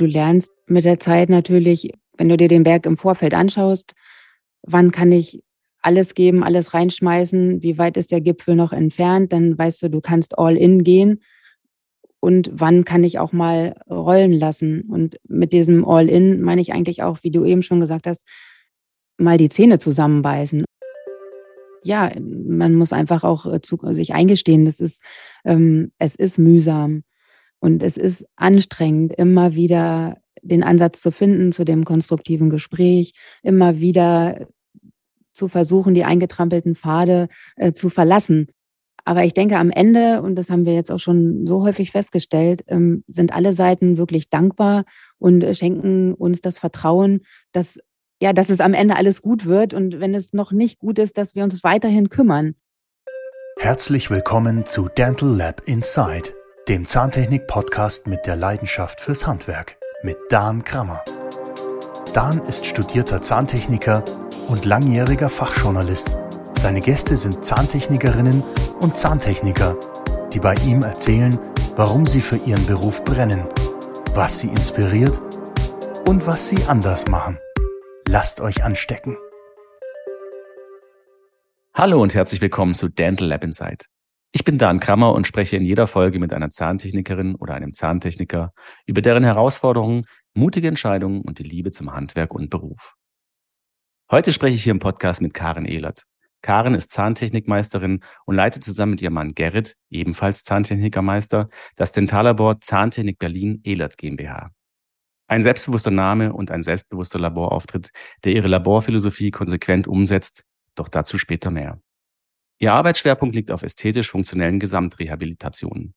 Du lernst mit der Zeit natürlich, wenn du dir den Berg im Vorfeld anschaust, wann kann ich alles geben, alles reinschmeißen, wie weit ist der Gipfel noch entfernt, dann weißt du kannst all in gehen und wann kann ich auch mal rollen lassen. Und mit diesem all in meine ich eigentlich auch, wie du eben schon gesagt hast, mal die Zähne zusammenbeißen. Ja, man muss einfach auch sich eingestehen, das ist, es ist mühsam und es ist anstrengend, immer wieder den Ansatz zu finden zu dem konstruktiven Gespräch, immer wieder zu versuchen, die eingetrampelten Pfade zu verlassen. Aber ich denke, am Ende, und das haben wir jetzt auch schon so häufig festgestellt, sind alle Seiten wirklich dankbar und schenken uns das Vertrauen, dass es am Ende alles gut wird und wenn es noch nicht gut ist, dass wir uns weiterhin kümmern. Herzlich willkommen zu Dental Lab Inside, dem Zahntechnik-Podcast mit der Leidenschaft fürs Handwerk, mit Dan Kramer. Dan ist studierter Zahntechniker und langjähriger Fachjournalist. Seine Gäste sind Zahntechnikerinnen und Zahntechniker, die bei ihm erzählen, warum sie für ihren Beruf brennen, was sie inspiriert und was sie anders machen. Lasst euch anstecken. Hallo und herzlich willkommen zu Dental Lab Insight. Ich bin Dan Kramer und spreche in jeder Folge mit einer Zahntechnikerin oder einem Zahntechniker über deren Herausforderungen, mutige Entscheidungen und die Liebe zum Handwerk und Beruf. Heute spreche ich hier im Podcast mit Karen Ehlert. Karen ist Zahntechnikmeisterin und leitet zusammen mit ihrem Mann Gerrit, ebenfalls Zahntechnikermeister, das Dentallabor Zahntechnik Berlin Elert GmbH. Ein selbstbewusster Name und ein selbstbewusster Laborauftritt, der ihre Laborphilosophie konsequent umsetzt, doch dazu später mehr. Ihr Arbeitsschwerpunkt liegt auf ästhetisch-funktionellen Gesamtrehabilitationen.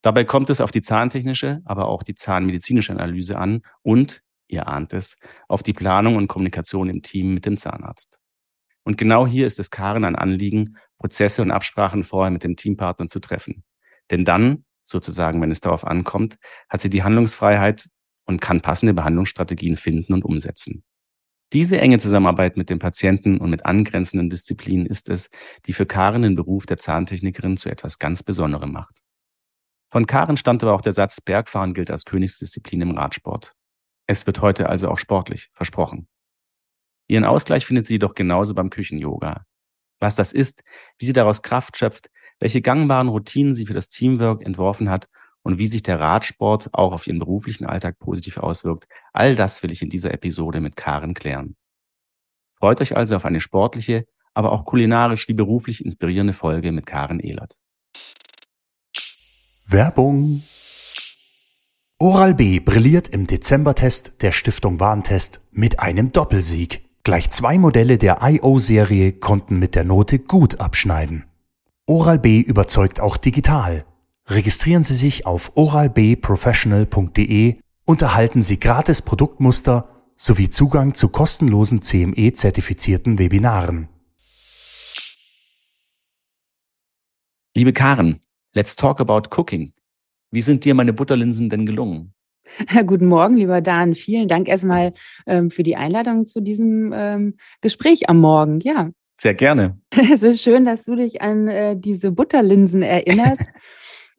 Dabei kommt es auf die zahntechnische, aber auch die zahnmedizinische Analyse an und, ihr ahnt es, auf die Planung und Kommunikation im Team mit dem Zahnarzt. Und genau hier ist es Karen ein Anliegen, Prozesse und Absprachen vorher mit den Teampartnern zu treffen. Denn dann, sozusagen, wenn es darauf ankommt, hat sie die Handlungsfreiheit und kann passende Behandlungsstrategien finden und umsetzen. Diese enge Zusammenarbeit mit dem Patienten und mit angrenzenden Disziplinen ist es, die für Karen den Beruf der Zahntechnikerin zu etwas ganz Besonderem macht. Von Karen stammt aber auch der Satz, Bergfahren gilt als Königsdisziplin im Radsport. Es wird heute also auch sportlich, versprochen. Ihren Ausgleich findet sie jedoch genauso beim Küchen-Yoga. Was das ist, wie sie daraus Kraft schöpft, welche gangbaren Routinen sie für das Teamwork entworfen hat und wie sich der Radsport auch auf ihren beruflichen Alltag positiv auswirkt, all das will ich in dieser Episode mit Karen klären. Freut euch also auf eine sportliche, aber auch kulinarisch wie beruflich inspirierende Folge mit Karen Ehlert. Werbung. Oral-B brilliert im Dezembertest der Stiftung Warentest mit einem Doppelsieg. Gleich 2 Modelle der IO-Serie konnten mit der Note gut abschneiden. Oral-B überzeugt auch digital. Registrieren Sie sich auf oralbprofessional.de und erhalten Sie gratis Produktmuster sowie Zugang zu kostenlosen CME-zertifizierten Webinaren. Liebe Karen, let's talk about cooking. Wie sind dir meine Butterlinsen denn gelungen? Guten Morgen, lieber Dan. Vielen Dank erstmal für die Einladung zu diesem Gespräch am Morgen. Ja. Sehr gerne. Es ist schön, dass du dich an diese Butterlinsen erinnerst.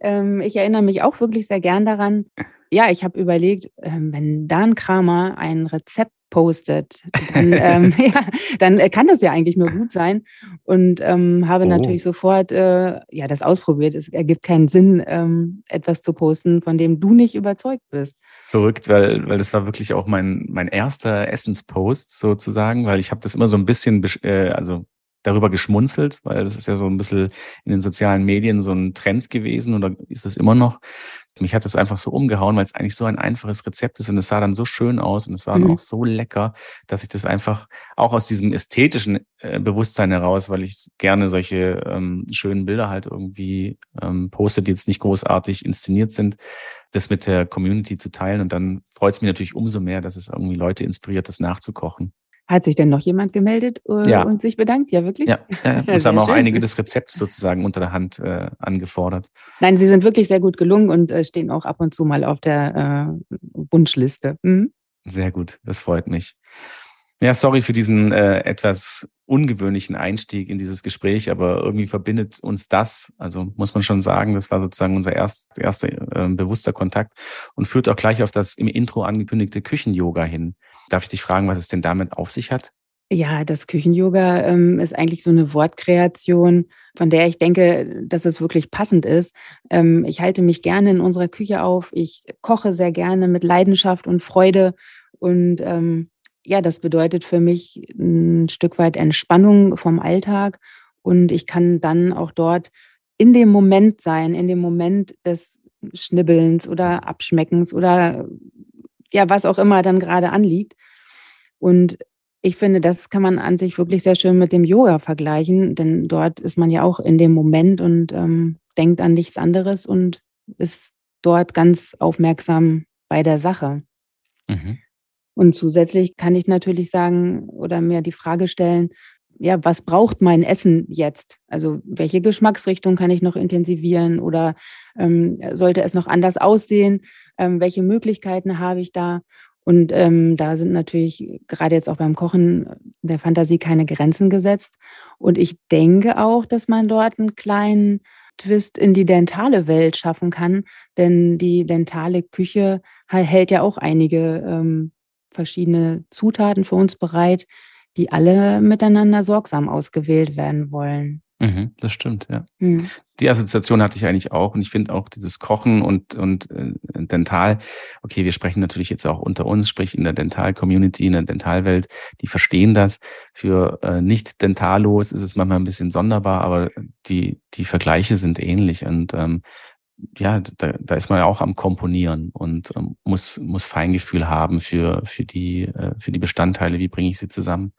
Ich erinnere mich auch wirklich sehr gern daran. Ja, ich habe überlegt, wenn Dan Kramer ein Rezept postet, dann kann das ja eigentlich nur gut sein. Und habe natürlich sofort das ausprobiert. Es ergibt keinen Sinn, etwas zu posten, von dem du nicht überzeugt bist. Verrückt, weil das war wirklich auch mein erster Essenspost sozusagen, weil ich habe das immer so ein bisschen, darüber geschmunzelt, weil das ist ja so ein bisschen in den sozialen Medien so ein Trend gewesen oder ist es immer noch. Mich hat das einfach so umgehauen, weil es eigentlich so ein einfaches Rezept ist und es sah dann so schön aus und es war dann auch so lecker, dass ich das einfach auch aus diesem ästhetischen Bewusstsein heraus, weil ich gerne solche schönen Bilder halt irgendwie poste, die jetzt nicht großartig inszeniert sind, das mit der Community zu teilen und dann freut es mich natürlich umso mehr, dass es irgendwie Leute inspiriert, das nachzukochen. Hat sich denn noch jemand gemeldet und sich bedankt? Ja, wirklich? Ja. Es haben auch einige das Rezept sozusagen unter der Hand angefordert. Nein, sie sind wirklich sehr gut gelungen und stehen auch ab und zu mal auf der Wunschliste. Mhm. Sehr gut, das freut mich. Ja, sorry für diesen etwas ungewöhnlichen Einstieg in dieses Gespräch, aber irgendwie verbindet uns das, also muss man schon sagen, das war sozusagen unser erster bewusster Kontakt und führt auch gleich auf das im Intro angekündigte Küchen-Yoga hin. Darf ich dich fragen, was es denn damit auf sich hat? Ja, das Küchen-Yoga ist eigentlich so eine Wortkreation, von der ich denke, dass es wirklich passend ist. Ich halte mich gerne in unserer Küche auf. Ich koche sehr gerne mit Leidenschaft und Freude. Und das bedeutet für mich ein Stück weit Entspannung vom Alltag. Und ich kann dann auch dort in dem Moment sein, in dem Moment des Schnibbelns oder Abschmeckens oder ja, was auch immer dann gerade anliegt. Und ich finde, das kann man an sich wirklich sehr schön mit dem Yoga vergleichen, denn dort ist man ja auch in dem Moment und denkt an nichts anderes und ist dort ganz aufmerksam bei der Sache. Mhm. Und zusätzlich kann ich natürlich sagen oder mir die Frage stellen, ja, was braucht mein Essen jetzt? Also welche Geschmacksrichtung kann ich noch intensivieren oder sollte es noch anders aussehen? Welche Möglichkeiten habe ich da? Und da sind natürlich gerade jetzt auch beim Kochen der Fantasie keine Grenzen gesetzt. Und ich denke auch, dass man dort einen kleinen Twist in die dentale Welt schaffen kann. Denn die dentale Küche hält ja auch einige verschiedene Zutaten für uns bereit, die alle miteinander sorgsam ausgewählt werden wollen. Mhm, das stimmt, ja. Mhm. Die Assoziation hatte ich eigentlich auch und ich finde auch dieses Kochen und Dental, okay, wir sprechen natürlich jetzt auch unter uns, sprich in der Dental-Community, in der Dentalwelt, die verstehen das. Für Nicht-Dentalos ist es manchmal ein bisschen sonderbar, aber die Vergleiche sind ähnlich und da ist man ja auch am Komponieren und muss Feingefühl haben für die Bestandteile, wie bringe ich sie zusammen.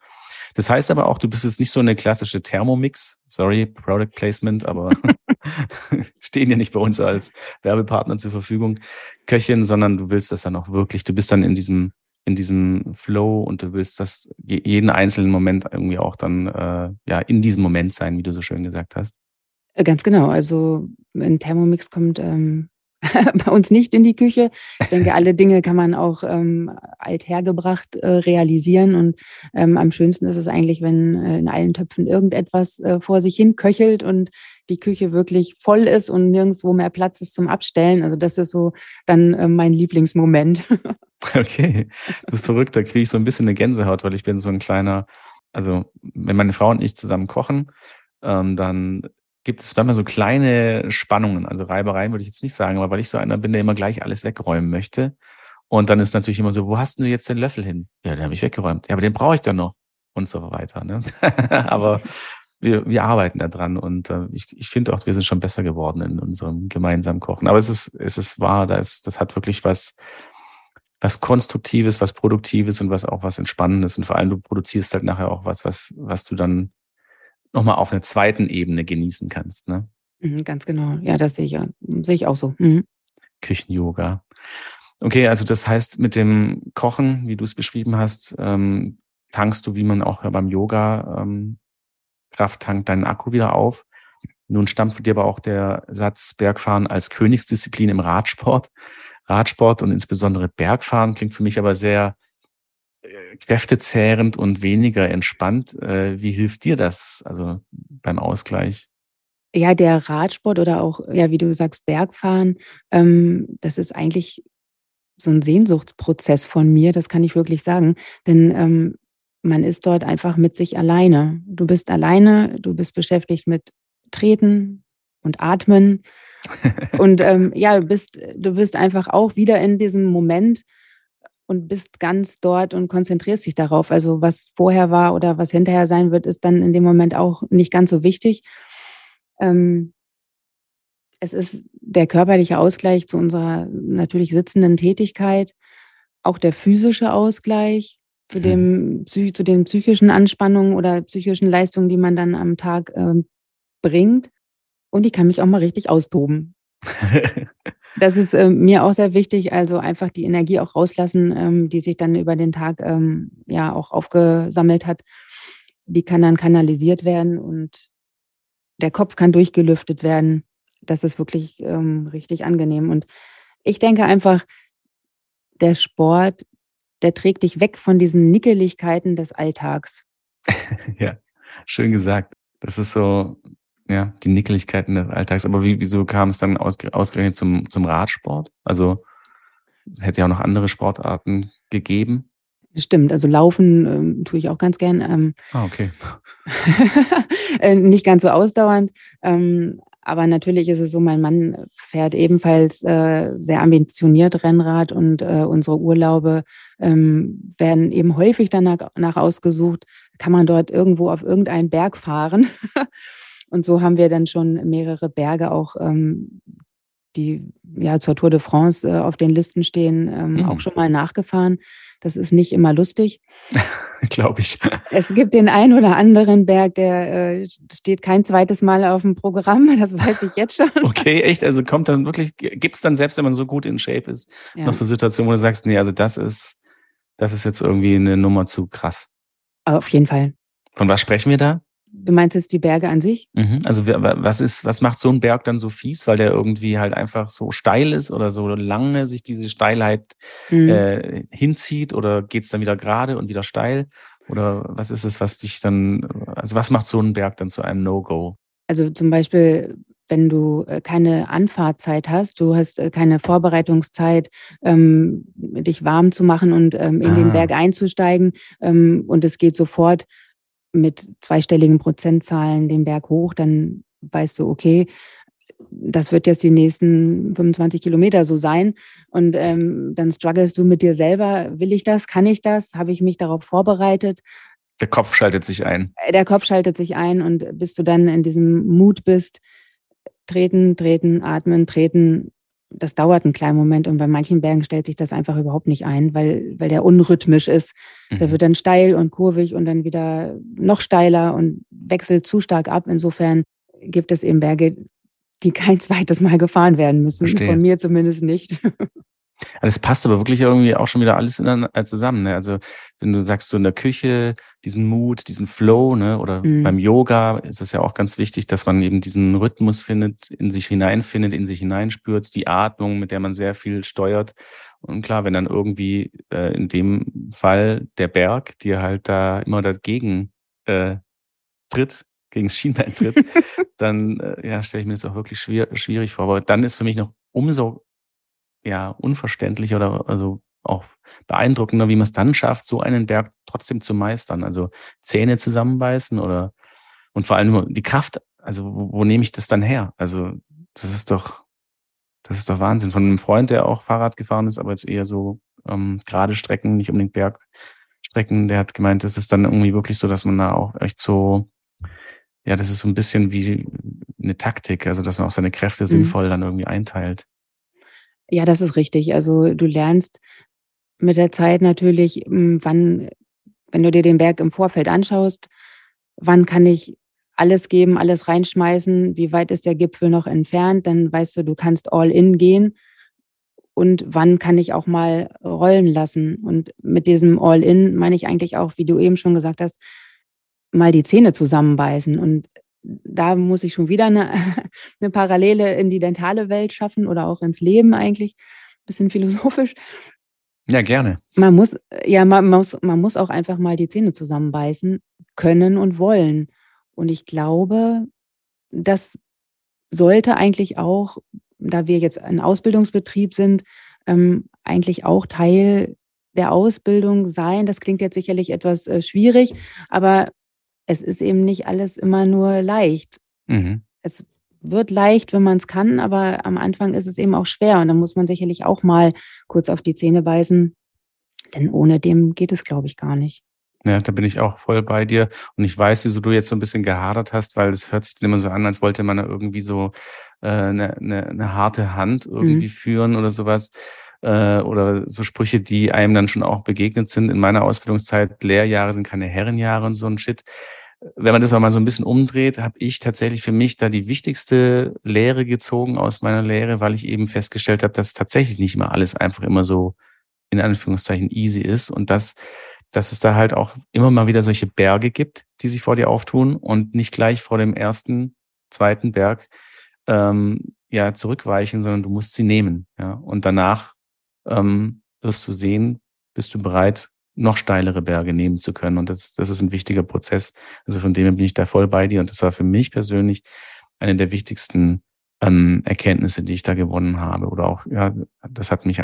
Das heißt aber auch, du bist jetzt nicht so eine klassische Thermomix, sorry, Product Placement, aber stehen ja nicht bei uns als Werbepartner zur Verfügung, Köchin, sondern du willst das dann auch wirklich, du bist dann in diesem Flow und du willst das jeden einzelnen Moment irgendwie auch dann in diesem Moment sein, wie du so schön gesagt hast. Ganz genau, also ein Thermomix kommt bei uns nicht in die Küche. Ich denke, alle Dinge kann man auch althergebracht realisieren und am schönsten ist es eigentlich, wenn in allen Töpfen irgendetwas vor sich hin köchelt und die Küche wirklich voll ist und nirgendwo mehr Platz ist zum Abstellen. Also das ist so dann mein Lieblingsmoment. Okay, das ist verrückt, da kriege ich so ein bisschen eine Gänsehaut, weil ich bin so ein kleiner, also wenn meine Frau und ich zusammen kochen, dann gibt es manchmal so kleine Spannungen, also Reibereien würde ich jetzt nicht sagen, aber weil ich so einer bin, der immer gleich alles wegräumen möchte. Und dann ist natürlich immer so, wo hast denn du jetzt den Löffel hin? Ja, den habe ich weggeräumt. Ja, aber den brauche ich dann noch. Und so weiter. Ne? Aber wir arbeiten da dran und ich finde auch, wir sind schon besser geworden in unserem gemeinsamen Kochen. Aber es ist wahr, das hat wirklich was Konstruktives, was Produktives und was Entspannendes. Und vor allem, du produzierst halt nachher auch was du dann nochmal auf einer zweiten Ebene genießen kannst, ne? Mhm, ganz genau. Ja, das sehe ich auch so. Mhm. Küchen-Yoga. Okay, also das heißt, mit dem Kochen, wie du es beschrieben hast, tankst du, wie man auch beim Yoga Kraft tankt, deinen Akku wieder auf. Nun stammt von dir aber auch der Satz Bergfahren als Königsdisziplin im Radsport. Radsport und insbesondere Bergfahren klingt für mich aber sehr kräftezehrend und weniger entspannt. Wie hilft dir das also beim Ausgleich? Ja, der Radsport oder auch, ja, wie du sagst, Bergfahren, das ist eigentlich so ein Sehnsuchtsprozess von mir, das kann ich wirklich sagen, denn man ist dort einfach mit sich alleine. Du bist alleine, du bist beschäftigt mit Treten und Atmen und du bist einfach auch wieder in diesem Moment, und bist ganz dort und konzentrierst dich darauf. Also was vorher war oder was hinterher sein wird, ist dann in dem Moment auch nicht ganz so wichtig. Es ist der körperliche Ausgleich zu unserer natürlich sitzenden Tätigkeit, auch der physische Ausgleich zu den psychischen Anspannungen oder psychischen Leistungen, die man dann am Tag bringt. Und ich kann mich auch mal richtig austoben. Das ist mir auch sehr wichtig, also einfach die Energie auch rauslassen, die sich dann über den Tag auch aufgesammelt hat. Die kann dann kanalisiert werden und der Kopf kann durchgelüftet werden. Das ist wirklich richtig angenehm. Und ich denke einfach, der Sport der trägt dich weg von diesen Nickeligkeiten des Alltags. Ja, schön gesagt. Das ist so, ja, die Nickeligkeiten des Alltags. Aber wieso kam es dann ausgerechnet zum Radsport? Also es hätte ja auch noch andere Sportarten gegeben. Stimmt, also Laufen tue ich auch ganz gern. Okay. Nicht ganz so ausdauernd. Aber natürlich ist es so, mein Mann fährt ebenfalls sehr ambitioniert Rennrad und unsere Urlaube werden eben häufig danach ausgesucht. Kann man dort irgendwo auf irgendeinen Berg fahren? Und so haben wir dann schon mehrere Berge auch, die ja zur Tour de France auf den Listen stehen, auch schon mal nachgefahren. Das ist nicht immer lustig. Glaube ich. Es gibt den einen oder anderen Berg, der steht kein zweites Mal auf dem Programm. Das weiß ich jetzt schon. Okay, echt? Also kommt dann wirklich, gibt es dann, selbst wenn man so gut in Shape ist, noch so Situationen, wo du sagst, nee, also das ist jetzt irgendwie eine Nummer zu krass. Auf jeden Fall. Von was sprechen wir da? Du meinst jetzt die Berge an sich? Mhm. Also was macht so ein Berg dann so fies, weil der irgendwie halt einfach so steil ist oder so lange sich diese Steilheit hinzieht, oder geht es dann wieder gerade und wieder steil? Oder was ist es, was dich dann, also was macht so ein Berg dann zu einem No-Go? Also zum Beispiel, wenn du keine Anfahrtzeit hast, du hast keine Vorbereitungszeit, dich warm zu machen und in den Berg einzusteigen, und es geht sofort mit zweistelligen Prozentzahlen den Berg hoch, dann weißt du, okay, das wird jetzt die nächsten 25 Kilometer so sein. Und dann strugglest du mit dir selber. Will ich das? Kann ich das? Habe ich mich darauf vorbereitet? Der Kopf schaltet sich ein. Und bis du dann in diesem Mut bist, treten, atmen, treten, das dauert einen kleinen Moment, und bei manchen Bergen stellt sich das einfach überhaupt nicht ein, weil der unrhythmisch ist. Der wird dann steil und kurvig und dann wieder noch steiler und wechselt zu stark ab. Insofern gibt es eben Berge, die kein zweites Mal gefahren werden müssen. Verstehe. Von mir zumindest nicht. Das passt aber wirklich irgendwie auch schon wieder alles zusammen. Ne? Also wenn du sagst, so in der Küche, diesen Mut, diesen Flow, ne? Oder beim Yoga ist es ja auch ganz wichtig, dass man eben diesen Rhythmus findet, in sich hineinspürt, die Atmung, mit der man sehr viel steuert. Und klar, wenn dann irgendwie in dem Fall der Berg dir halt da immer dagegen tritt, gegen das Schienbein tritt, dann stelle ich mir das auch wirklich schwierig vor. Aber dann ist für mich noch umso unverständlich oder also auch beeindruckender, wie man es dann schafft, so einen Berg trotzdem zu meistern. Also Zähne zusammenbeißen und vor allem die Kraft, also wo nehme ich das dann her? Also das ist doch Wahnsinn. Von einem Freund, der auch Fahrrad gefahren ist, aber jetzt eher so gerade Strecken, nicht unbedingt Bergstrecken, der hat gemeint, das ist dann irgendwie wirklich so, dass man da auch echt so, das ist so ein bisschen wie eine Taktik, also dass man auch seine Kräfte sinnvoll dann irgendwie einteilt. Ja, das ist richtig. Also du lernst mit der Zeit natürlich, wenn du dir den Berg im Vorfeld anschaust, wann kann ich alles geben, alles reinschmeißen, wie weit ist der Gipfel noch entfernt, dann weißt du, du kannst all in gehen, und wann kann ich auch mal rollen lassen. Und mit diesem all in meine ich eigentlich auch, wie du eben schon gesagt hast, mal die Zähne zusammenbeißen. Und da muss ich schon wieder eine Parallele in die dentale Welt schaffen oder auch ins Leben eigentlich. Ein bisschen philosophisch. Ja, gerne. Man muss auch einfach mal die Zähne zusammenbeißen können und wollen. Und ich glaube, das sollte eigentlich auch, da wir jetzt ein Ausbildungsbetrieb sind, eigentlich auch Teil der Ausbildung sein. Das klingt jetzt sicherlich etwas schwierig, aber es ist eben nicht alles immer nur leicht. Mhm. Es wird leicht, wenn man es kann, aber am Anfang ist es eben auch schwer. Und dann muss man sicherlich auch mal kurz auf die Zähne beißen, denn ohne dem geht es, glaube ich, gar nicht. Ja, da bin ich auch voll bei dir. Und ich weiß, wieso du jetzt so ein bisschen gehadert hast, weil es hört sich dann immer so an, als wollte man da irgendwie so eine harte Hand irgendwie führen oder sowas. Oder so Sprüche, die einem dann schon auch begegnet sind. In meiner Ausbildungszeit, Lehrjahre sind keine Herrenjahre und so ein Shit. Wenn man das mal so ein bisschen umdreht, habe ich tatsächlich für mich da die wichtigste Lehre gezogen aus meiner Lehre, weil ich eben festgestellt habe, dass tatsächlich nicht immer alles einfach immer so in Anführungszeichen easy ist, und dass es da halt auch immer mal wieder solche Berge gibt, die sich vor dir auftun, und nicht gleich vor dem ersten, zweiten Berg zurückweichen, sondern du musst sie nehmen. Ja? Und danach wirst du sehen, bist du bereit, noch steilere Berge nehmen zu können. Und das ist ein wichtiger Prozess. Also von dem her bin ich da voll bei dir. Und das war für mich persönlich eine der wichtigsten Erkenntnisse, die ich da gewonnen habe. Oder auch, ja, das hat mich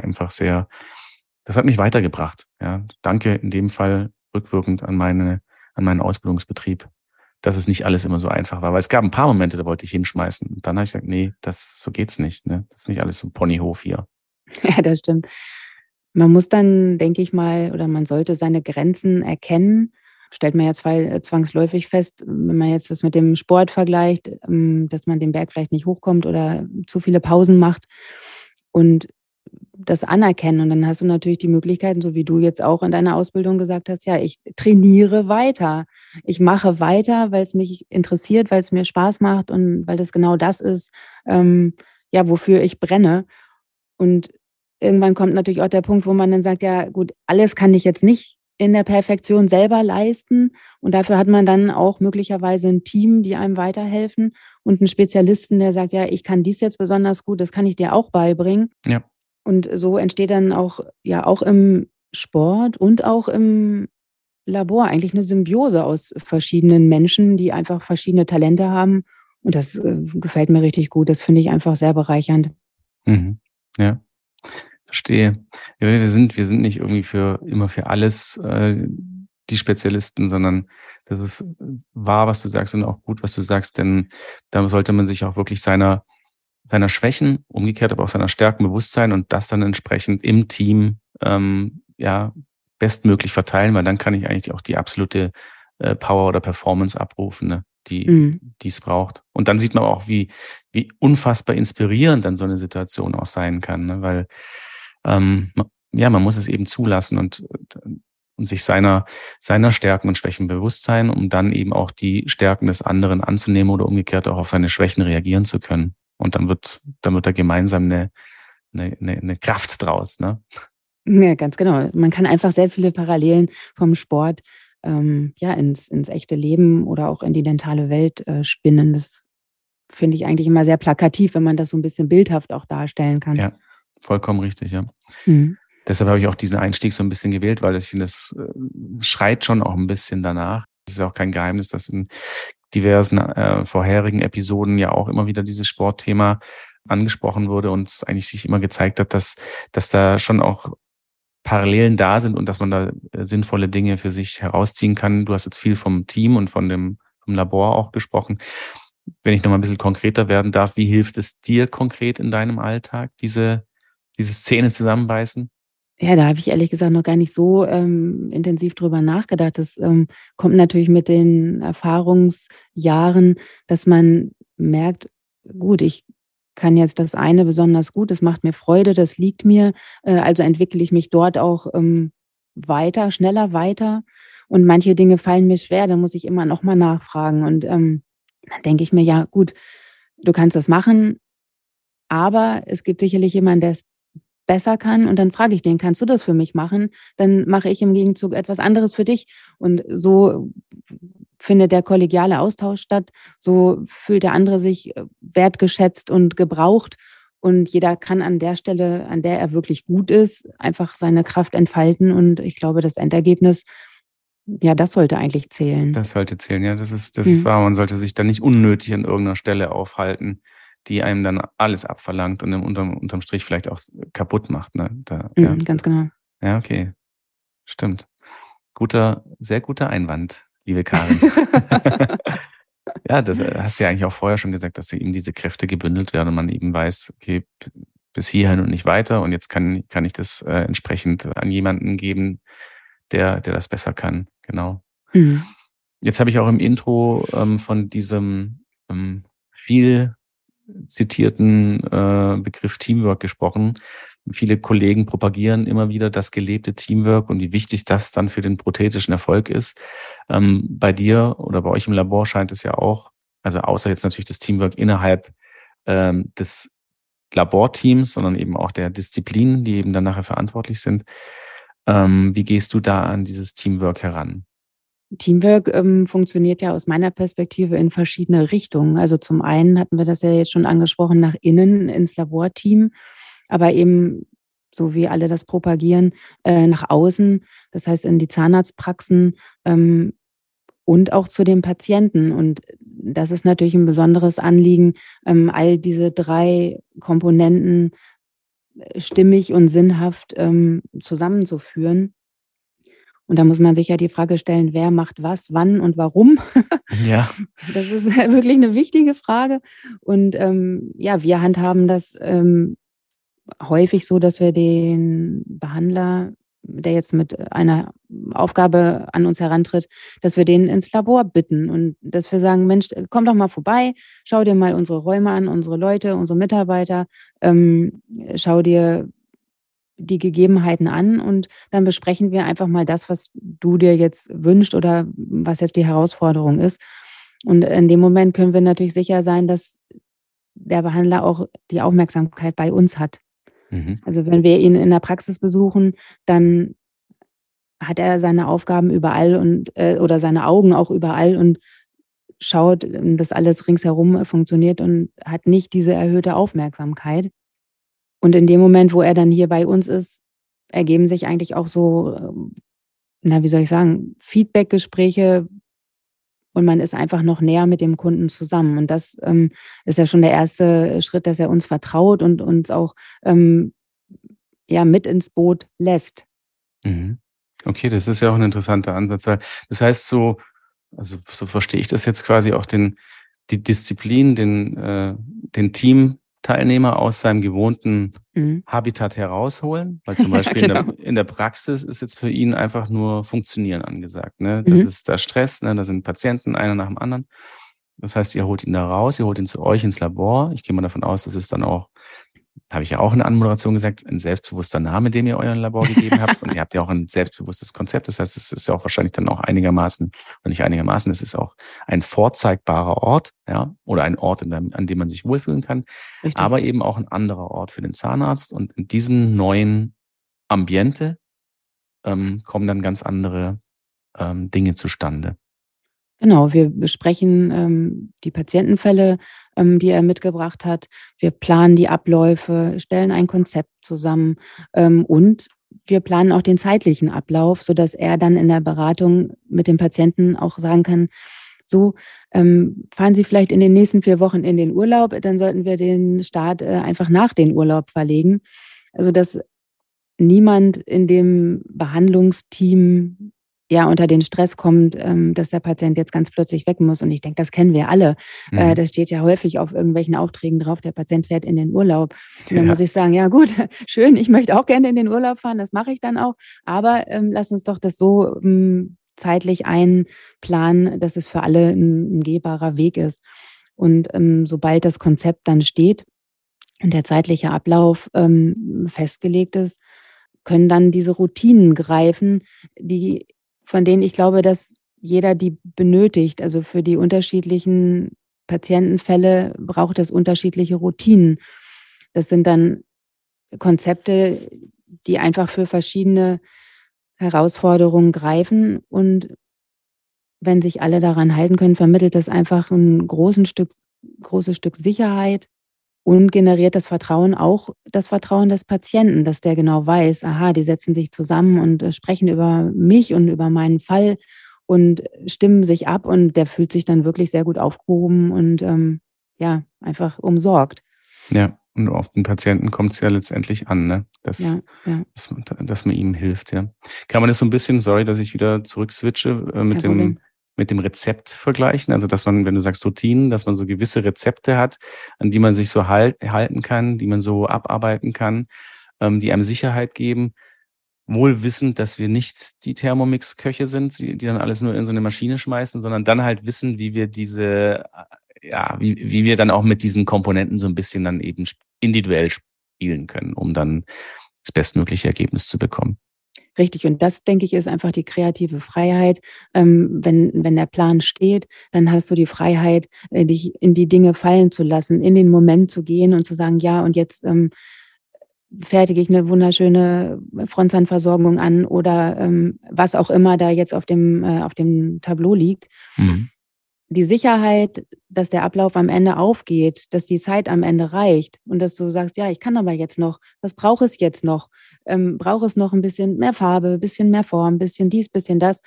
weitergebracht. Ja, danke in dem Fall rückwirkend an meinen Ausbildungsbetrieb, dass es nicht alles immer so einfach war. Weil es gab ein paar Momente, da wollte ich hinschmeißen. Und dann habe ich gesagt, nee, so geht's nicht. Ne? Das ist nicht alles so Ponyhof hier. Ja, das stimmt. Man muss dann, denke ich mal, oder man sollte seine Grenzen erkennen. Stellt man jetzt zwangsläufig fest, wenn man jetzt das mit dem Sport vergleicht, dass man den Berg vielleicht nicht hochkommt oder zu viele Pausen macht und das anerkennen. Und dann hast du natürlich die Möglichkeiten, so wie du jetzt auch in deiner Ausbildung gesagt hast, ja, ich trainiere weiter. Ich mache weiter, weil es mich interessiert, weil es mir Spaß macht und weil das genau das ist, ja, wofür ich brenne. Und irgendwann kommt natürlich auch der Punkt, wo man dann sagt, ja gut, alles kann ich jetzt nicht in der Perfektion selber leisten. Und dafür hat man dann auch möglicherweise ein Team, die einem weiterhelfen und einen Spezialisten, der sagt, ja, ich kann dies jetzt besonders gut, das kann ich dir auch beibringen. Ja. Und so entsteht dann auch im Sport und auch im Labor eigentlich eine Symbiose aus verschiedenen Menschen, die einfach verschiedene Talente haben. Und das gefällt mir richtig gut. Das finde ich einfach sehr bereichernd. Mhm. Ja. Verstehe. Wir sind nicht irgendwie immer für alles die Spezialisten, sondern das ist wahr, was du sagst und auch gut, was du sagst, denn da sollte man sich auch wirklich seiner Schwächen, umgekehrt aber auch seiner Stärken bewusst sein und das dann entsprechend im Team bestmöglich verteilen, weil dann kann ich eigentlich auch die absolute Power oder Performance abrufen, ne? Die es braucht. Und dann sieht man auch, wie unfassbar inspirierend dann so eine Situation auch sein kann, ne? Weil man muss es eben zulassen und sich seiner Stärken und Schwächen bewusst sein, um dann eben auch die Stärken des anderen anzunehmen oder umgekehrt auch auf seine Schwächen reagieren zu können. Und dann wird da gemeinsam eine Kraft draus, ne? Ja, ganz genau. Man kann einfach sehr viele Parallelen vom Sport ins echte Leben oder auch in die dentale Welt spinnen. Das finde ich eigentlich immer sehr plakativ, wenn man das so ein bisschen bildhaft auch darstellen kann. Ja, vollkommen richtig, ja. Mhm. Deshalb habe ich auch diesen Einstieg so ein bisschen gewählt, weil ich finde, das schreit schon auch ein bisschen danach. Es ist ja auch kein Geheimnis, dass in diversen vorherigen Episoden ja auch immer wieder dieses Sportthema angesprochen wurde und es eigentlich sich immer gezeigt hat, dass da schon auch Parallelen da sind und dass man da sinnvolle Dinge für sich herausziehen kann. Du hast jetzt viel vom Team und von vom Labor auch gesprochen. Wenn ich nochmal ein bisschen konkreter werden darf, wie hilft es dir konkret in deinem Alltag, diese Szene zusammenbeißen? Ja, da habe ich ehrlich gesagt noch gar nicht so intensiv drüber nachgedacht. Das kommt natürlich mit den Erfahrungsjahren, dass man merkt, gut, ich kann jetzt das eine besonders gut, das macht mir Freude, das liegt mir, also entwickle ich mich dort auch weiter, schneller weiter und manche Dinge fallen mir schwer, da muss ich immer nochmal nachfragen und dann denke ich mir, ja gut, du kannst das machen, aber es gibt sicherlich jemanden, der es besser kann und dann frage ich den, kannst du das für mich machen? Dann mache ich im Gegenzug etwas anderes für dich und so findet der kollegiale Austausch statt, so fühlt der andere sich wertgeschätzt und gebraucht und jeder kann an der Stelle, an der er wirklich gut ist, einfach seine Kraft entfalten und ich glaube, das Endergebnis, ja, das sollte eigentlich zählen. Das sollte zählen, ja, das ist wahr, man sollte sich dann nicht unnötig an irgendeiner Stelle aufhalten, die einem dann alles abverlangt und unterm Strich vielleicht auch kaputt macht. Ne? Ja. Ganz genau. Ja, okay, stimmt. Sehr guter Einwand, liebe Karin. Ja, das hast du ja eigentlich auch vorher schon gesagt, dass eben diese Kräfte gebündelt werden und man eben weiß, okay, bis hierhin und nicht weiter und jetzt kann ich das entsprechend an jemanden geben, der das besser kann, genau. Mhm. Jetzt habe ich auch im Intro von diesem viel zitierten Begriff Teamwork gesprochen. Viele Kollegen propagieren immer wieder das gelebte Teamwork und wie wichtig das dann für den prothetischen Erfolg ist. Bei dir oder bei euch im Labor scheint es ja auch, also außer jetzt natürlich das Teamwork innerhalb des Laborteams, sondern eben auch der Disziplinen, die eben dann nachher verantwortlich sind. Wie gehst du da an dieses Teamwork heran? Teamwork funktioniert ja aus meiner Perspektive in verschiedene Richtungen. Also zum einen hatten wir das ja jetzt schon angesprochen, nach innen ins Laborteam, aber eben so wie alle das propagieren, nach außen, das heißt in die Zahnarztpraxen und auch zu den Patienten. Und das ist natürlich ein besonderes Anliegen, all diese drei Komponenten stimmig und sinnhaft zusammenzuführen. Und da muss man sich ja die Frage stellen, wer macht was, wann und warum? Ja. Das ist wirklich eine wichtige Frage. Und ja, wir handhaben das häufig so, dass wir den Behandler, der jetzt mit einer Aufgabe an uns herantritt, dass wir den ins Labor bitten und dass wir sagen, Mensch, komm doch mal vorbei, schau dir mal unsere Räume an, unsere Leute, unsere Mitarbeiter, schau dir die Gegebenheiten an und dann besprechen wir einfach mal das, was du dir jetzt wünschst oder was jetzt die Herausforderung ist. Und in dem Moment können wir natürlich sicher sein, dass der Behandler auch die Aufmerksamkeit bei uns hat. Mhm. Also wenn wir ihn in der Praxis besuchen, dann hat er seine Aufgaben überall und oder seine Augen auch überall und schaut, dass alles ringsherum funktioniert und hat nicht diese erhöhte Aufmerksamkeit. Und in dem Moment, wo er dann hier bei uns ist, ergeben sich eigentlich auch so, Feedback-Gespräche und man ist einfach noch näher mit dem Kunden zusammen. Und das ist ja schon der erste Schritt, dass er uns vertraut und uns auch mit ins Boot lässt. Mhm. Okay, das ist ja auch ein interessanter Ansatz. Weil das heißt so, also so verstehe ich das jetzt quasi auch, die Disziplin, den Team, Teilnehmer aus seinem gewohnten Habitat herausholen, weil zum Beispiel ja, genau. in der Praxis ist jetzt für ihn einfach nur Funktionieren angesagt. Ne? Das ist da Stress, ne? Da sind Patienten, einer nach dem anderen. Das heißt, ihr holt ihn da raus, ihr holt ihn zu euch ins Labor. Ich gehe mal davon aus, dass es dann auch, habe ich ja auch in der Anmoderation gesagt, ein selbstbewusster Name, den ihr eurem Labor gegeben habt. Und ihr habt ja auch ein selbstbewusstes Konzept. Das heißt, es ist ja auch wahrscheinlich dann auch es ist auch ein vorzeigbarer Ort, ja, oder ein Ort, an dem man sich wohlfühlen kann. Richtig. Aber eben auch ein anderer Ort für den Zahnarzt. Und in diesem neuen Ambiente kommen dann ganz andere Dinge zustande. Genau, wir besprechen die Patientenfälle, die er mitgebracht hat. Wir planen die Abläufe, stellen ein Konzept zusammen und wir planen auch den zeitlichen Ablauf, sodass er dann in der Beratung mit dem Patienten auch sagen kann, so, fahren Sie vielleicht in den nächsten 4 Wochen in den Urlaub, dann sollten wir den Start einfach nach den Urlaub verlegen. Also, dass niemand in dem Behandlungsteam unter den Stress kommt, dass der Patient jetzt ganz plötzlich weg muss. Und ich denke, das kennen wir alle. Das steht ja häufig auf irgendwelchen Aufträgen drauf, der Patient fährt in den Urlaub. Und dann muss ich sagen, ja gut, schön, ich möchte auch gerne in den Urlaub fahren, das mache ich dann auch. Aber lass uns doch das so zeitlich einplanen, dass es für alle ein gehbarer Weg ist. Und sobald das Konzept dann steht und der zeitliche Ablauf festgelegt ist, können dann diese Routinen greifen, von denen ich glaube, dass jeder die benötigt. Also für die unterschiedlichen Patientenfälle braucht es unterschiedliche Routinen. Das sind dann Konzepte, die einfach für verschiedene Herausforderungen greifen. Und wenn sich alle daran halten können, vermittelt das einfach ein großes Stück Sicherheit und generiert das Vertrauen, auch das Vertrauen des Patienten, dass der genau weiß, aha, die setzen sich zusammen und sprechen über mich und über meinen Fall und stimmen sich ab und der fühlt sich dann wirklich sehr gut aufgehoben und einfach umsorgt. Ja, und auf den Patienten kommt es ja letztendlich an, ne? Dass man ihm hilft, ja. Kann man das so ein bisschen, sorry, dass ich wieder zurückswitche, mit dem Rezept vergleichen, also dass man, wenn du sagst Routinen, dass man so gewisse Rezepte hat, an die man sich so halten kann, die man so abarbeiten kann, die einem Sicherheit geben, wohl wissend, dass wir nicht die Thermomix-Köche sind, die dann alles nur in so eine Maschine schmeißen, sondern dann halt wissen, wie wir wie wir dann auch mit diesen Komponenten so ein bisschen dann eben individuell spielen können, um dann das bestmögliche Ergebnis zu bekommen. Richtig. Und das, denke ich, ist einfach die kreative Freiheit. Wenn der Plan steht, dann hast du die Freiheit, dich in die Dinge fallen zu lassen, in den Moment zu gehen und zu sagen, ja, und jetzt fertige ich eine wunderschöne Frontzahnversorgung an oder was auch immer da jetzt auf dem Tableau liegt. Mhm. die Sicherheit, dass der Ablauf am Ende aufgeht, dass die Zeit am Ende reicht und dass du sagst, ja, ich kann aber jetzt noch, was brauche ich jetzt noch? Brauche es noch ein bisschen mehr Farbe, ein bisschen mehr Form, ein bisschen dies, ein bisschen das.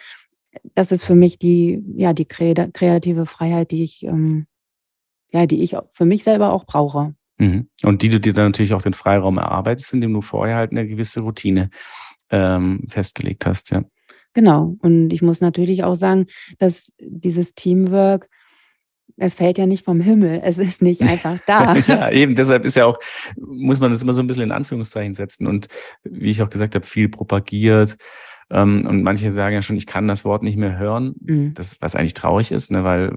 Das ist für mich die kreative Freiheit, die ich für mich selber auch brauche. Und die du dir dann natürlich auch den Freiraum erarbeitest, indem du vorher halt eine gewisse Routine festgelegt hast, ja. Genau. Und ich muss natürlich auch sagen, dass dieses Teamwork, es fällt ja nicht vom Himmel, es ist nicht einfach da. Ja, eben, deshalb ist ja auch, muss man das immer so ein bisschen in Anführungszeichen setzen und wie ich auch gesagt habe, viel propagiert. Und manche sagen ja schon, ich kann das Wort nicht mehr hören, das, was eigentlich traurig ist, ne, weil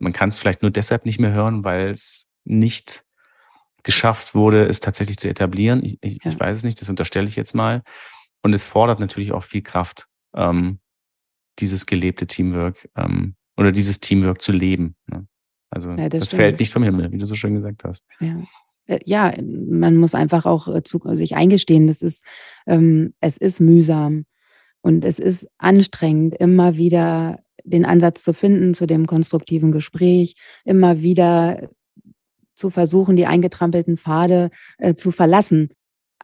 man kann es vielleicht nur deshalb nicht mehr hören, weil es nicht geschafft wurde, es tatsächlich zu etablieren. Ich weiß es nicht, das unterstelle ich jetzt mal. Und es fordert natürlich auch viel Kraft, dieses gelebte Teamwork oder dieses Teamwork zu leben. Ne? Also ja, das fällt nicht vom Himmel, wie du so schön gesagt hast. Ja, man muss einfach auch sich eingestehen, es ist mühsam und es ist anstrengend, immer wieder den Ansatz zu finden zu dem konstruktiven Gespräch, immer wieder zu versuchen, die eingetrampelten Pfade zu verlassen.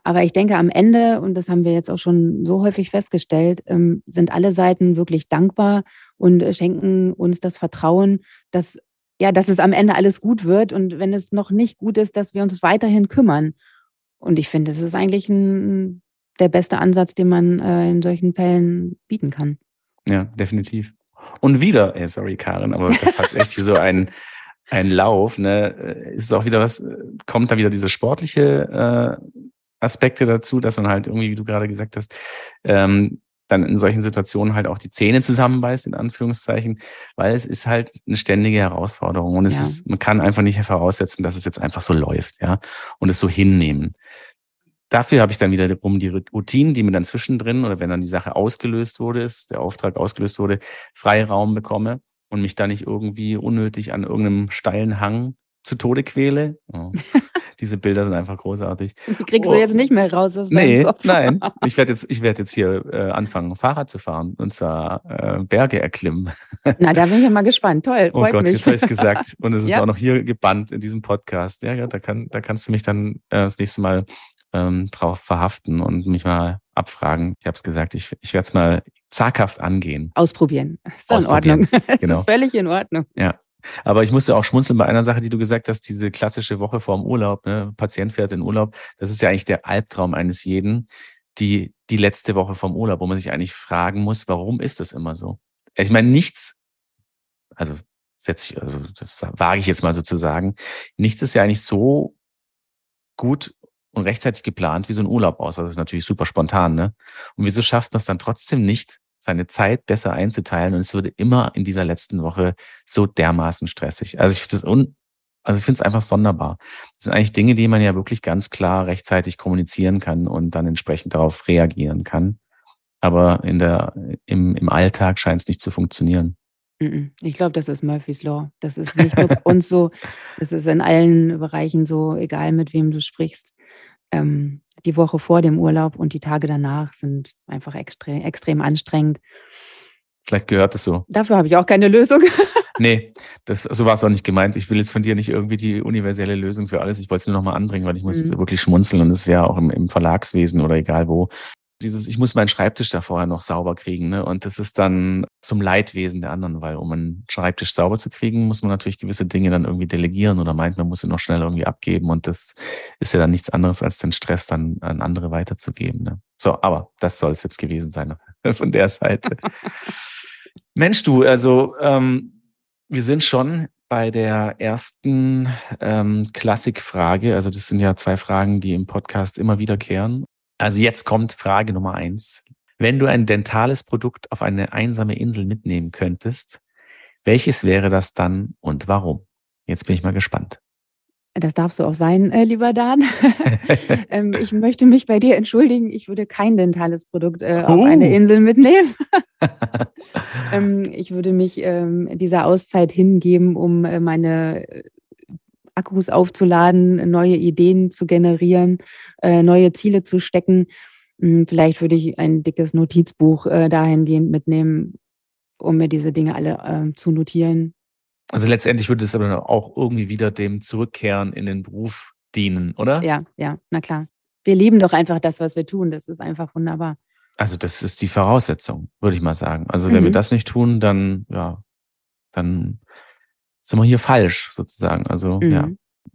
Aber ich denke, am Ende, und das haben wir jetzt auch schon so häufig festgestellt, sind alle Seiten wirklich dankbar und schenken uns das Vertrauen, dass es am Ende alles gut wird. Und wenn es noch nicht gut ist, dass wir uns weiterhin kümmern. Und ich finde, es ist eigentlich der beste Ansatz, den man in solchen Fällen bieten kann. Ja, definitiv. Und wieder, sorry Karen, aber das hat echt hier so ein Lauf, ne? Ist auch wieder was, kommt da wieder diese sportliche Aspekte dazu, dass man halt irgendwie, wie du gerade gesagt hast, dann in solchen Situationen halt auch die Zähne zusammenbeißt, in Anführungszeichen, weil es ist halt eine ständige Herausforderung und man kann einfach nicht voraussetzen, dass es jetzt einfach so läuft, ja, und es so hinnehmen. Dafür habe ich dann wiederum die Routinen, die mir dann zwischendrin oder wenn dann die Sache ausgelöst wurde, der Auftrag ausgelöst wurde, Freiraum bekomme. Und mich da nicht irgendwie unnötig an irgendeinem steilen Hang zu Tode quäle. Oh. Diese Bilder sind einfach großartig. Die kriegst du jetzt nicht mehr raus aus deinem Kopf. Nein, ich werde jetzt hier anfangen, Fahrrad zu fahren und zwar Berge erklimmen. Na, da bin ich ja mal gespannt. Toll, freut mich. Oh Gott, jetzt habe ich es gesagt. Und es ist auch noch hier gebannt in diesem Podcast. Ja, da kannst du mich dann das nächste Mal drauf verhaften und mich mal abfragen. Ich habe es gesagt, ich werde es mal zaghaft angehen. Ausprobieren. Ist doch in Ordnung. Genau. Das ist völlig in Ordnung. Ja, aber ich musste auch schmunzeln bei einer Sache, die du gesagt hast, diese klassische Woche vorm Urlaub, ne? Patient fährt in Urlaub, das ist ja eigentlich der Albtraum eines jeden, die letzte Woche vorm Urlaub, wo man sich eigentlich fragen muss, warum ist das immer so? Ich meine, das wage ich jetzt mal so zu sagen, nichts ist ja eigentlich so gut und rechtzeitig geplant wie so ein Urlaub aus. Das ist natürlich super spontan, ne? Und wieso schafft man es dann trotzdem nicht, seine Zeit besser einzuteilen? Und es würde immer in dieser letzten Woche so dermaßen stressig. Also ich finde es einfach sonderbar. Das sind eigentlich Dinge, die man ja wirklich ganz klar rechtzeitig kommunizieren kann und dann entsprechend darauf reagieren kann. Aber im Alltag scheint es nicht zu funktionieren. Ich glaube, das ist Murphy's Law. Das ist nicht nur bei uns so, das ist in allen Bereichen so, egal mit wem du sprichst. Die Woche vor dem Urlaub und die Tage danach sind einfach extrem, extrem anstrengend. Vielleicht gehört es so. Dafür habe ich auch keine Lösung. Nee, so war es auch nicht gemeint. Ich will jetzt von dir nicht irgendwie die universelle Lösung für alles. Ich wollte es nur nochmal anbringen, weil ich muss wirklich schmunzeln. Und es ist ja auch im Verlagswesen oder egal wo. Ich muss meinen Schreibtisch da vorher noch sauber kriegen, ne? Und das ist dann zum Leidwesen der anderen, weil um einen Schreibtisch sauber zu kriegen, muss man natürlich gewisse Dinge dann irgendwie delegieren oder meint, man muss sie noch schnell irgendwie abgeben und das ist ja dann nichts anderes, als den Stress dann an andere weiterzugeben, ne? So, aber das soll es jetzt gewesen sein von der Seite. Mensch, du, also wir sind schon bei der ersten Klassikfrage, also das sind ja 2 Fragen, die im Podcast immer wiederkehren. Also jetzt kommt Frage Nummer 1. Wenn du ein dentales Produkt auf eine einsame Insel mitnehmen könntest, welches wäre das dann und warum? Jetzt bin ich mal gespannt. Das darfst du auch sein, lieber Dan. Ich möchte mich bei dir entschuldigen. Ich würde kein dentales Produkt auf eine Insel mitnehmen. Ich würde mich dieser Auszeit hingeben, um meine Akkus aufzuladen, neue Ideen zu generieren, neue Ziele zu stecken. Vielleicht würde ich ein dickes Notizbuch dahingehend mitnehmen, um mir diese Dinge alle zu notieren, Also letztendlich würde es aber auch irgendwie wieder dem Zurückkehren in den Beruf dienen, oder? Ja, na klar. Wir lieben doch einfach das, was wir tun. Das ist einfach wunderbar. Also das ist die Voraussetzung, würde ich mal sagen. Also wenn wir das nicht tun, dann sind wir hier falsch sozusagen. Also ja,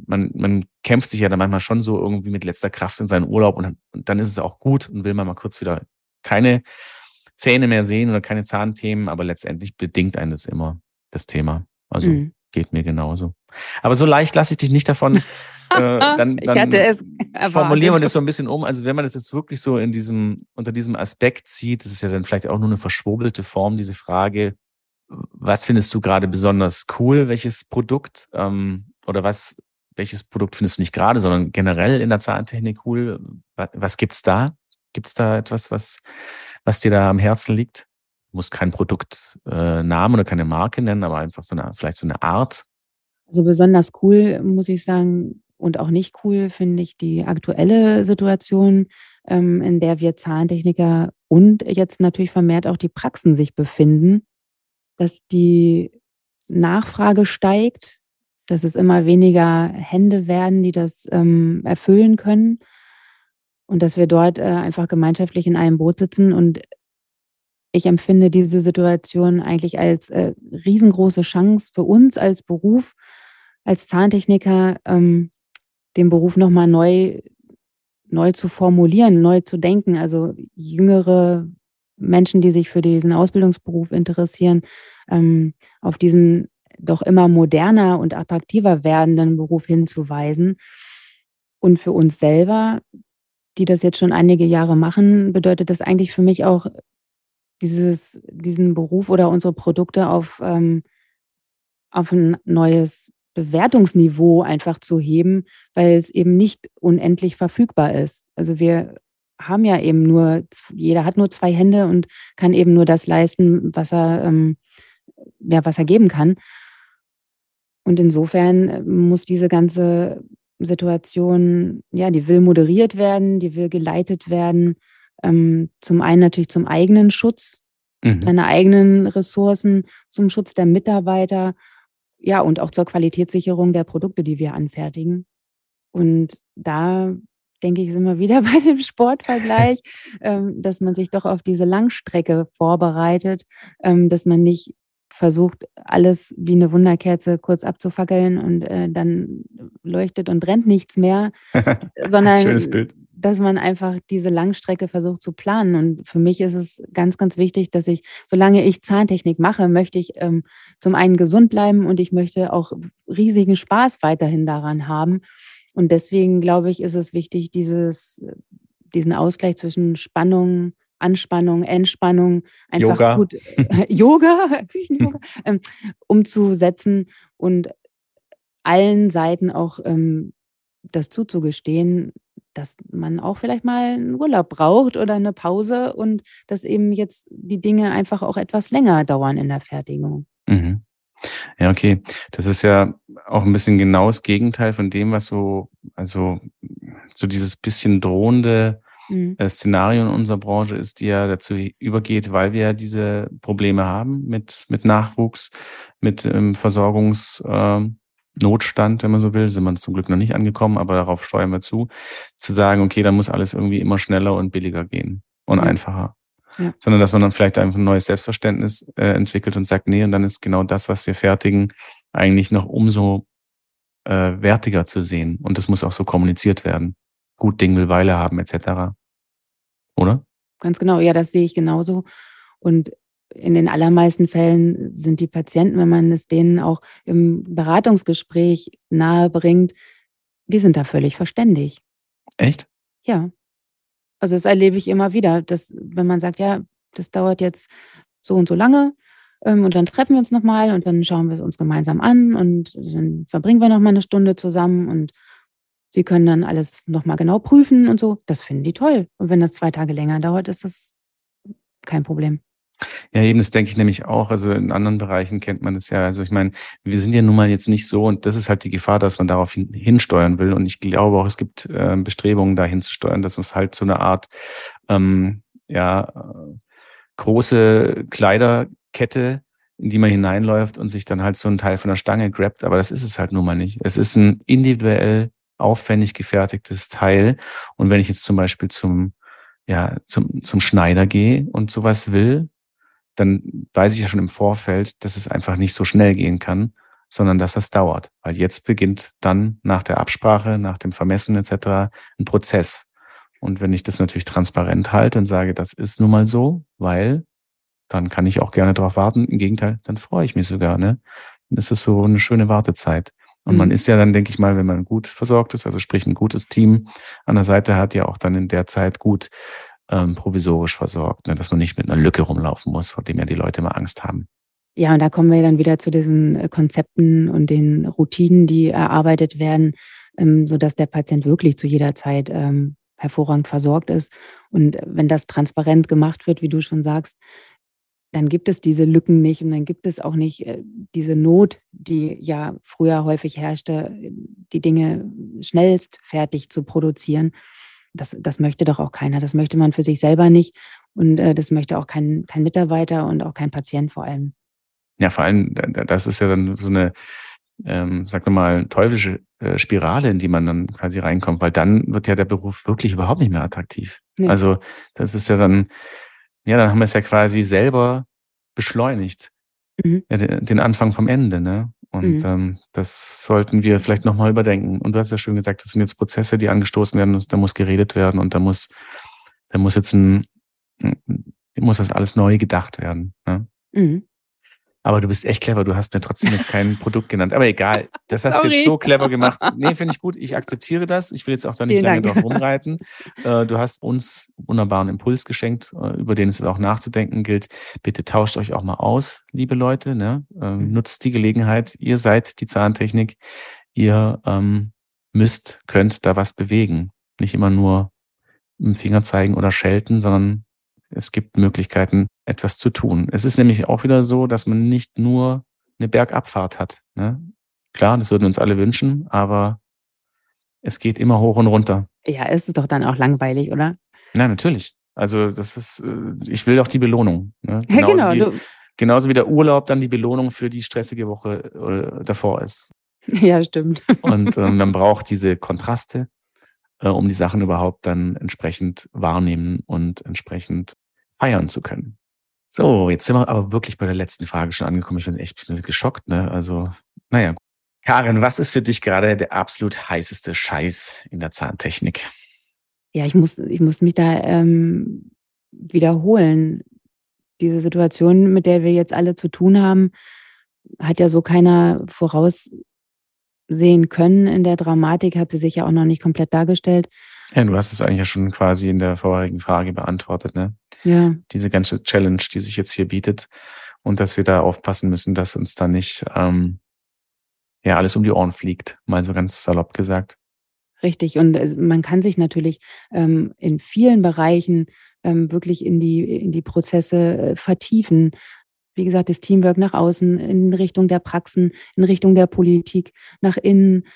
man kämpft sich ja dann manchmal schon so irgendwie mit letzter Kraft in seinen Urlaub und dann ist es auch gut und will man mal kurz wieder keine Zähne mehr sehen oder keine Zahnthemen, aber letztendlich bedingt einen das immer, das Thema. Also geht mir genauso. Aber so leicht lasse ich dich nicht davon. Dann ich hatte es erwartet. Formulieren wir das so ein bisschen um. Also wenn man das jetzt wirklich so in unter diesem Aspekt sieht, das ist ja dann vielleicht auch nur eine verschwurbelte Form, diese Frage, was findest du gerade besonders cool, welches Produkt oder welches Produkt findest du nicht gerade, sondern generell in der Zahntechnik cool? Was gibt's da? Gibt's da etwas, was dir da am Herzen liegt? Du musst keinen Produktnamen oder keine Marke nennen, aber einfach vielleicht so eine Art. Also besonders cool, muss ich sagen, und auch nicht cool, finde ich die aktuelle Situation, in der wir Zahntechniker und jetzt natürlich vermehrt auch die Praxen sich befinden, dass die Nachfrage steigt, dass es immer weniger Hände werden, die das erfüllen können und dass wir dort einfach gemeinschaftlich in einem Boot sitzen. Und ich empfinde diese Situation eigentlich als riesengroße Chance für uns als Beruf, als Zahntechniker, den Beruf nochmal neu zu formulieren, neu zu denken. Also jüngere Menschen, die sich für diesen Ausbildungsberuf interessieren, auf diesen doch immer moderner und attraktiver werdenden Beruf hinzuweisen. Und für uns selber, die das jetzt schon einige Jahre machen, bedeutet das eigentlich für mich auch, diesen Beruf oder unsere Produkte auf ein neues Bewertungsniveau einfach zu heben, weil es eben nicht unendlich verfügbar ist. Also wir haben ja eben jeder hat nur 2 Hände und kann eben nur das leisten, was er geben kann. Und insofern muss diese ganze Situation, ja, die will moderiert werden, die will geleitet werden. Zum einen natürlich zum eigenen Schutz, seine eigenen Ressourcen, zum Schutz der Mitarbeiter, ja, und auch zur Qualitätssicherung der Produkte, die wir anfertigen. Und da, denke ich, sind wir wieder bei dem Sportvergleich, dass man sich doch auf diese Langstrecke vorbereitet, dass man nicht versucht, alles wie eine Wunderkerze kurz abzufackeln und dann leuchtet und brennt nichts mehr, sondern schönes Bild. Dass man einfach diese Langstrecke versucht zu planen. Und für mich ist es ganz, ganz wichtig, dass ich, solange ich Zahntechnik mache, möchte ich zum einen gesund bleiben und ich möchte auch riesigen Spaß weiterhin daran haben. Und deswegen, glaube ich, ist es wichtig, diesen Ausgleich zwischen Spannung, Anspannung, Entspannung, einfach Yoga. Gut Yoga, Küchen-Yoga, umzusetzen und allen Seiten auch das zuzugestehen, dass man auch vielleicht mal einen Urlaub braucht oder eine Pause und dass eben jetzt die Dinge einfach auch etwas länger dauern in der Fertigung. Mhm. Ja, okay. Das ist ja auch ein bisschen genau das Gegenteil von dem, was so dieses bisschen drohende Szenario in unserer Branche ist, die ja dazu übergeht, weil wir ja diese Probleme haben mit Nachwuchs, mit Versorgungsnotstand, wenn man so will, sind wir zum Glück noch nicht angekommen, aber darauf steuern wir zu sagen, okay, dann muss alles irgendwie immer schneller und billiger gehen und einfacher. Ja. Sondern dass man dann vielleicht einfach ein neues Selbstverständnis entwickelt und sagt, nee, und dann ist genau das, was wir fertigen, eigentlich noch umso wertiger zu sehen. Und das muss auch so kommuniziert werden. Gut Ding will Weile haben, etc. Oder? Ganz genau, ja, das sehe ich genauso. Und in den allermeisten Fällen sind die Patienten, wenn man es denen auch im Beratungsgespräch nahe bringt, die sind da völlig verständig. Echt? Ja. Also das erlebe ich immer wieder, dass wenn man sagt, ja, das dauert jetzt so und so lange und dann treffen wir uns nochmal und dann schauen wir es uns gemeinsam an und dann verbringen wir nochmal eine Stunde zusammen und sie können dann alles nochmal genau prüfen und so. Das finden die toll. Und wenn das 2 Tage länger dauert, ist das kein Problem. Ja, eben, das denke ich nämlich auch. Also in anderen Bereichen kennt man das ja. Also ich meine, wir sind ja nun mal jetzt nicht so und das ist halt die Gefahr, dass man darauf hinsteuern will. Und ich glaube auch, es gibt Bestrebungen, da hinzusteuern, dass man es halt so eine Art große Kleiderkette in die man hineinläuft und sich dann halt so einen Teil von der Stange grabt. Aber das ist es halt nun mal nicht. Es ist ein individuell aufwendig gefertigtes Teil. Und wenn ich jetzt zum Beispiel zum Schneider gehe und sowas will, dann weiß ich ja schon im Vorfeld, dass es einfach nicht so schnell gehen kann, sondern dass das dauert. Weil jetzt beginnt dann nach der Absprache, nach dem Vermessen etc. ein Prozess. Und wenn ich das natürlich transparent halte und sage, das ist nun mal so, weil dann kann ich auch gerne darauf warten. Im Gegenteil, dann freue ich mich sogar. Ne? Das ist so eine schöne Wartezeit. Und man ist ja dann, denke ich mal, wenn man gut versorgt ist, also sprich ein gutes Team an der Seite hat, ja auch dann in der Zeit gut provisorisch versorgt, ne? Dass man nicht mit einer Lücke rumlaufen muss, vor dem ja die Leute immer Angst haben. Ja, und da kommen wir dann wieder zu diesen Konzepten und den Routinen, die erarbeitet werden, sodass der Patient wirklich zu jeder Zeit hervorragend versorgt ist. Und wenn das transparent gemacht wird, wie du schon sagst, dann gibt es diese Lücken nicht und dann gibt es auch nicht diese Not, die ja früher häufig herrschte, die Dinge schnellst fertig zu produzieren. Das möchte doch auch keiner. Das möchte man für sich selber nicht und das möchte auch kein Mitarbeiter und auch kein Patient vor allem. Ja, vor allem, das ist ja dann so eine, teuflische Spirale, in die man dann quasi reinkommt, weil dann wird ja der Beruf wirklich überhaupt nicht mehr attraktiv. Nee. Also das ist ja dann, dann haben wir es ja quasi selber beschleunigt, ja, den Anfang vom Ende, ne? Und das sollten wir vielleicht nochmal überdenken. Und du hast ja schön gesagt, das sind jetzt Prozesse, die angestoßen werden, da muss geredet werden und da muss das alles neu gedacht werden. Ne? Mhm. Aber du bist echt clever, du hast mir trotzdem jetzt kein Produkt genannt. Aber egal, das hast du jetzt so clever gemacht. Nee, finde ich gut, ich akzeptiere das. Ich will jetzt auch da nicht lange drauf rumreiten. Du hast uns wunderbaren Impuls geschenkt, über den es auch nachzudenken gilt. Bitte tauscht euch auch mal aus, liebe Leute. Ne? Nutzt die Gelegenheit, ihr seid die Zahntechnik. Ihr könnt da was bewegen. Nicht immer nur im Finger zeigen oder schelten, sondern es gibt Möglichkeiten, etwas zu tun. Es ist nämlich auch wieder so, dass man nicht nur eine Bergabfahrt hat. Ne? Klar, das würden uns alle wünschen, aber es geht immer hoch und runter. Ja, es ist doch dann auch langweilig, oder? Na, natürlich. Also das ist, ich will auch die Belohnung. Ne? Genauso, ja, genau, genauso wie der Urlaub dann die Belohnung für die stressige Woche davor ist. Ja, stimmt. Und man braucht diese Kontraste, um die Sachen überhaupt dann entsprechend wahrnehmen und entsprechend feiern zu können. So, jetzt sind wir aber wirklich bei der letzten Frage schon angekommen. Ich bin echt geschockt, ne? Also, naja. Karen, was ist für dich gerade der absolut heißeste Scheiß in der Zahntechnik? Ja, ich muss mich da wiederholen. Diese Situation, mit der wir jetzt alle zu tun haben, hat ja so keiner voraussehen können. In der Dramatik hat sie sich ja auch noch nicht komplett dargestellt. Ja, du hast es eigentlich ja schon quasi in der vorherigen Frage beantwortet, ne? Ja. Diese ganze Challenge, die sich jetzt hier bietet und dass wir da aufpassen müssen, dass uns da nicht alles um die Ohren fliegt, mal so ganz salopp gesagt. Richtig, und man kann sich natürlich in vielen Bereichen wirklich in die Prozesse vertiefen. Wie gesagt, das Teamwork nach außen, in Richtung der Praxen, in Richtung der Politik, nach innen,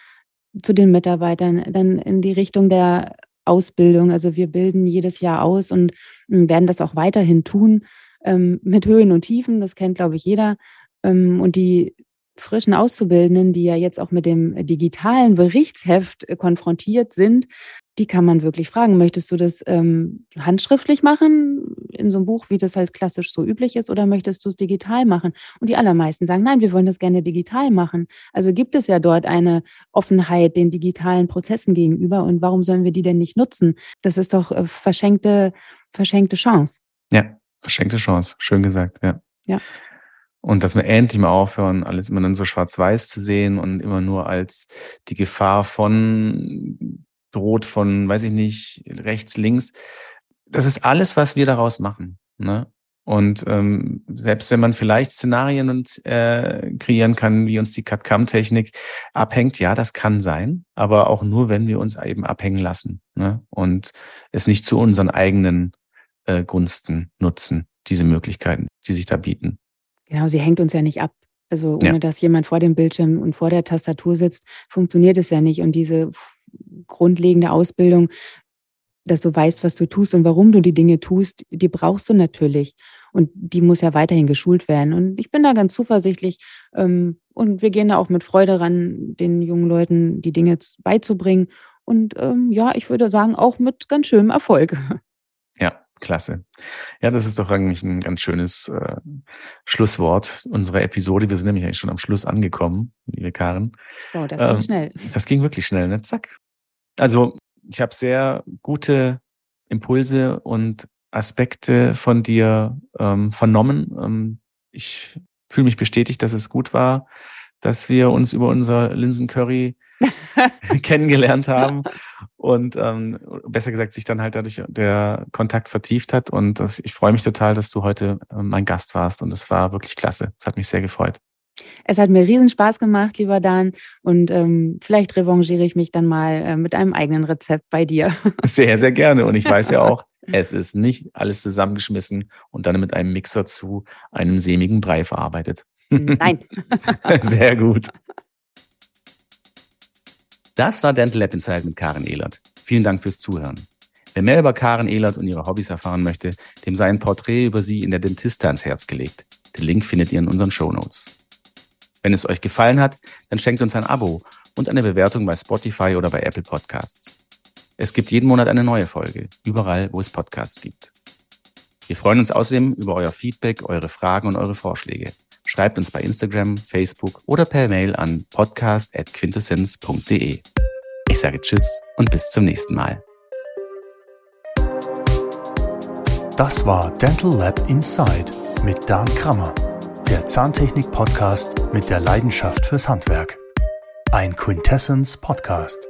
zu den Mitarbeitern, dann in die Richtung der Ausbildung. Also wir bilden jedes Jahr aus und werden das auch weiterhin tun, mit Höhen und Tiefen, das kennt, glaube ich, jeder. Und die frischen Auszubildenden, die ja jetzt auch mit dem digitalen Berichtsheft konfrontiert sind, die kann man wirklich fragen, möchtest du das handschriftlich machen, in so einem Buch, wie das halt klassisch so üblich ist, oder möchtest du es digital machen? Und die allermeisten sagen, nein, wir wollen das gerne digital machen. Also gibt es ja dort eine Offenheit den digitalen Prozessen gegenüber und warum sollen wir die denn nicht nutzen? Das ist doch verschenkte Chance. Ja, verschenkte Chance, schön gesagt, ja. Ja. Und dass wir endlich mal aufhören, alles immer dann so schwarz-weiß zu sehen und immer nur als die Gefahr von, weiß ich nicht, rechts, links. Das ist alles, was wir daraus machen. Ne? Und selbst wenn man vielleicht Szenarien kreieren kann, wie uns die CAD-CAM-Technik abhängt, ja, das kann sein, aber auch nur, wenn wir uns eben abhängen lassen, ne? Und es nicht zu unseren eigenen Gunsten nutzen, diese Möglichkeiten, die sich da bieten. Genau, sie hängt uns ja nicht ab. Also ohne, dass jemand vor dem Bildschirm und vor der Tastatur sitzt, funktioniert es ja nicht. Und diese grundlegende Ausbildung, dass du weißt, was du tust und warum du die Dinge tust, die brauchst du natürlich. Und die muss ja weiterhin geschult werden. Und ich bin da ganz zuversichtlich. Und wir gehen da auch mit Freude ran, den jungen Leuten die Dinge beizubringen. Und ja, ich würde sagen, auch mit ganz schönem Erfolg. Ja, klasse. Ja, das ist doch eigentlich ein ganz schönes Schlusswort unserer Episode. Wir sind nämlich eigentlich schon am Schluss angekommen, liebe Karen. Oh, das ging schnell. Das ging wirklich schnell, ne? Zack. Also ich habe sehr gute Impulse und Aspekte von dir vernommen. Ich fühle mich bestätigt, dass es gut war, dass wir uns über unser Linsencurry kennengelernt haben und besser gesagt sich dann halt dadurch der Kontakt vertieft hat. Und ich freue mich total, dass du heute mein Gast warst. Und es war wirklich klasse. Es hat mich sehr gefreut. Es hat mir riesen Spaß gemacht, lieber Dan. Und vielleicht revanchiere ich mich dann mal mit einem eigenen Rezept bei dir. Sehr, sehr gerne. Und ich weiß ja auch, es ist nicht alles zusammengeschmissen und dann mit einem Mixer zu einem sämigen Brei verarbeitet. Nein. Sehr gut. Das war Dental Lab Inside mit Karen Ehlert. Vielen Dank fürs Zuhören. Wer mehr über Karen Ehlert und ihre Hobbys erfahren möchte, dem sei ein Porträt über sie in der Dentista ans Herz gelegt. Den Link findet ihr in unseren Shownotes. Wenn es euch gefallen hat, dann schenkt uns ein Abo und eine Bewertung bei Spotify oder bei Apple Podcasts. Es gibt jeden Monat eine neue Folge, überall, wo es Podcasts gibt. Wir freuen uns außerdem über euer Feedback, eure Fragen und eure Vorschläge. Schreibt uns bei Instagram, Facebook oder per Mail an podcast@quintessenz.de. Ich sage Tschüss und bis zum nächsten Mal. Das war Dental Lab Inside mit Dan Kramer, der Zahntechnik-Podcast mit der Leidenschaft fürs Handwerk. Ein Quintessenz-Podcast.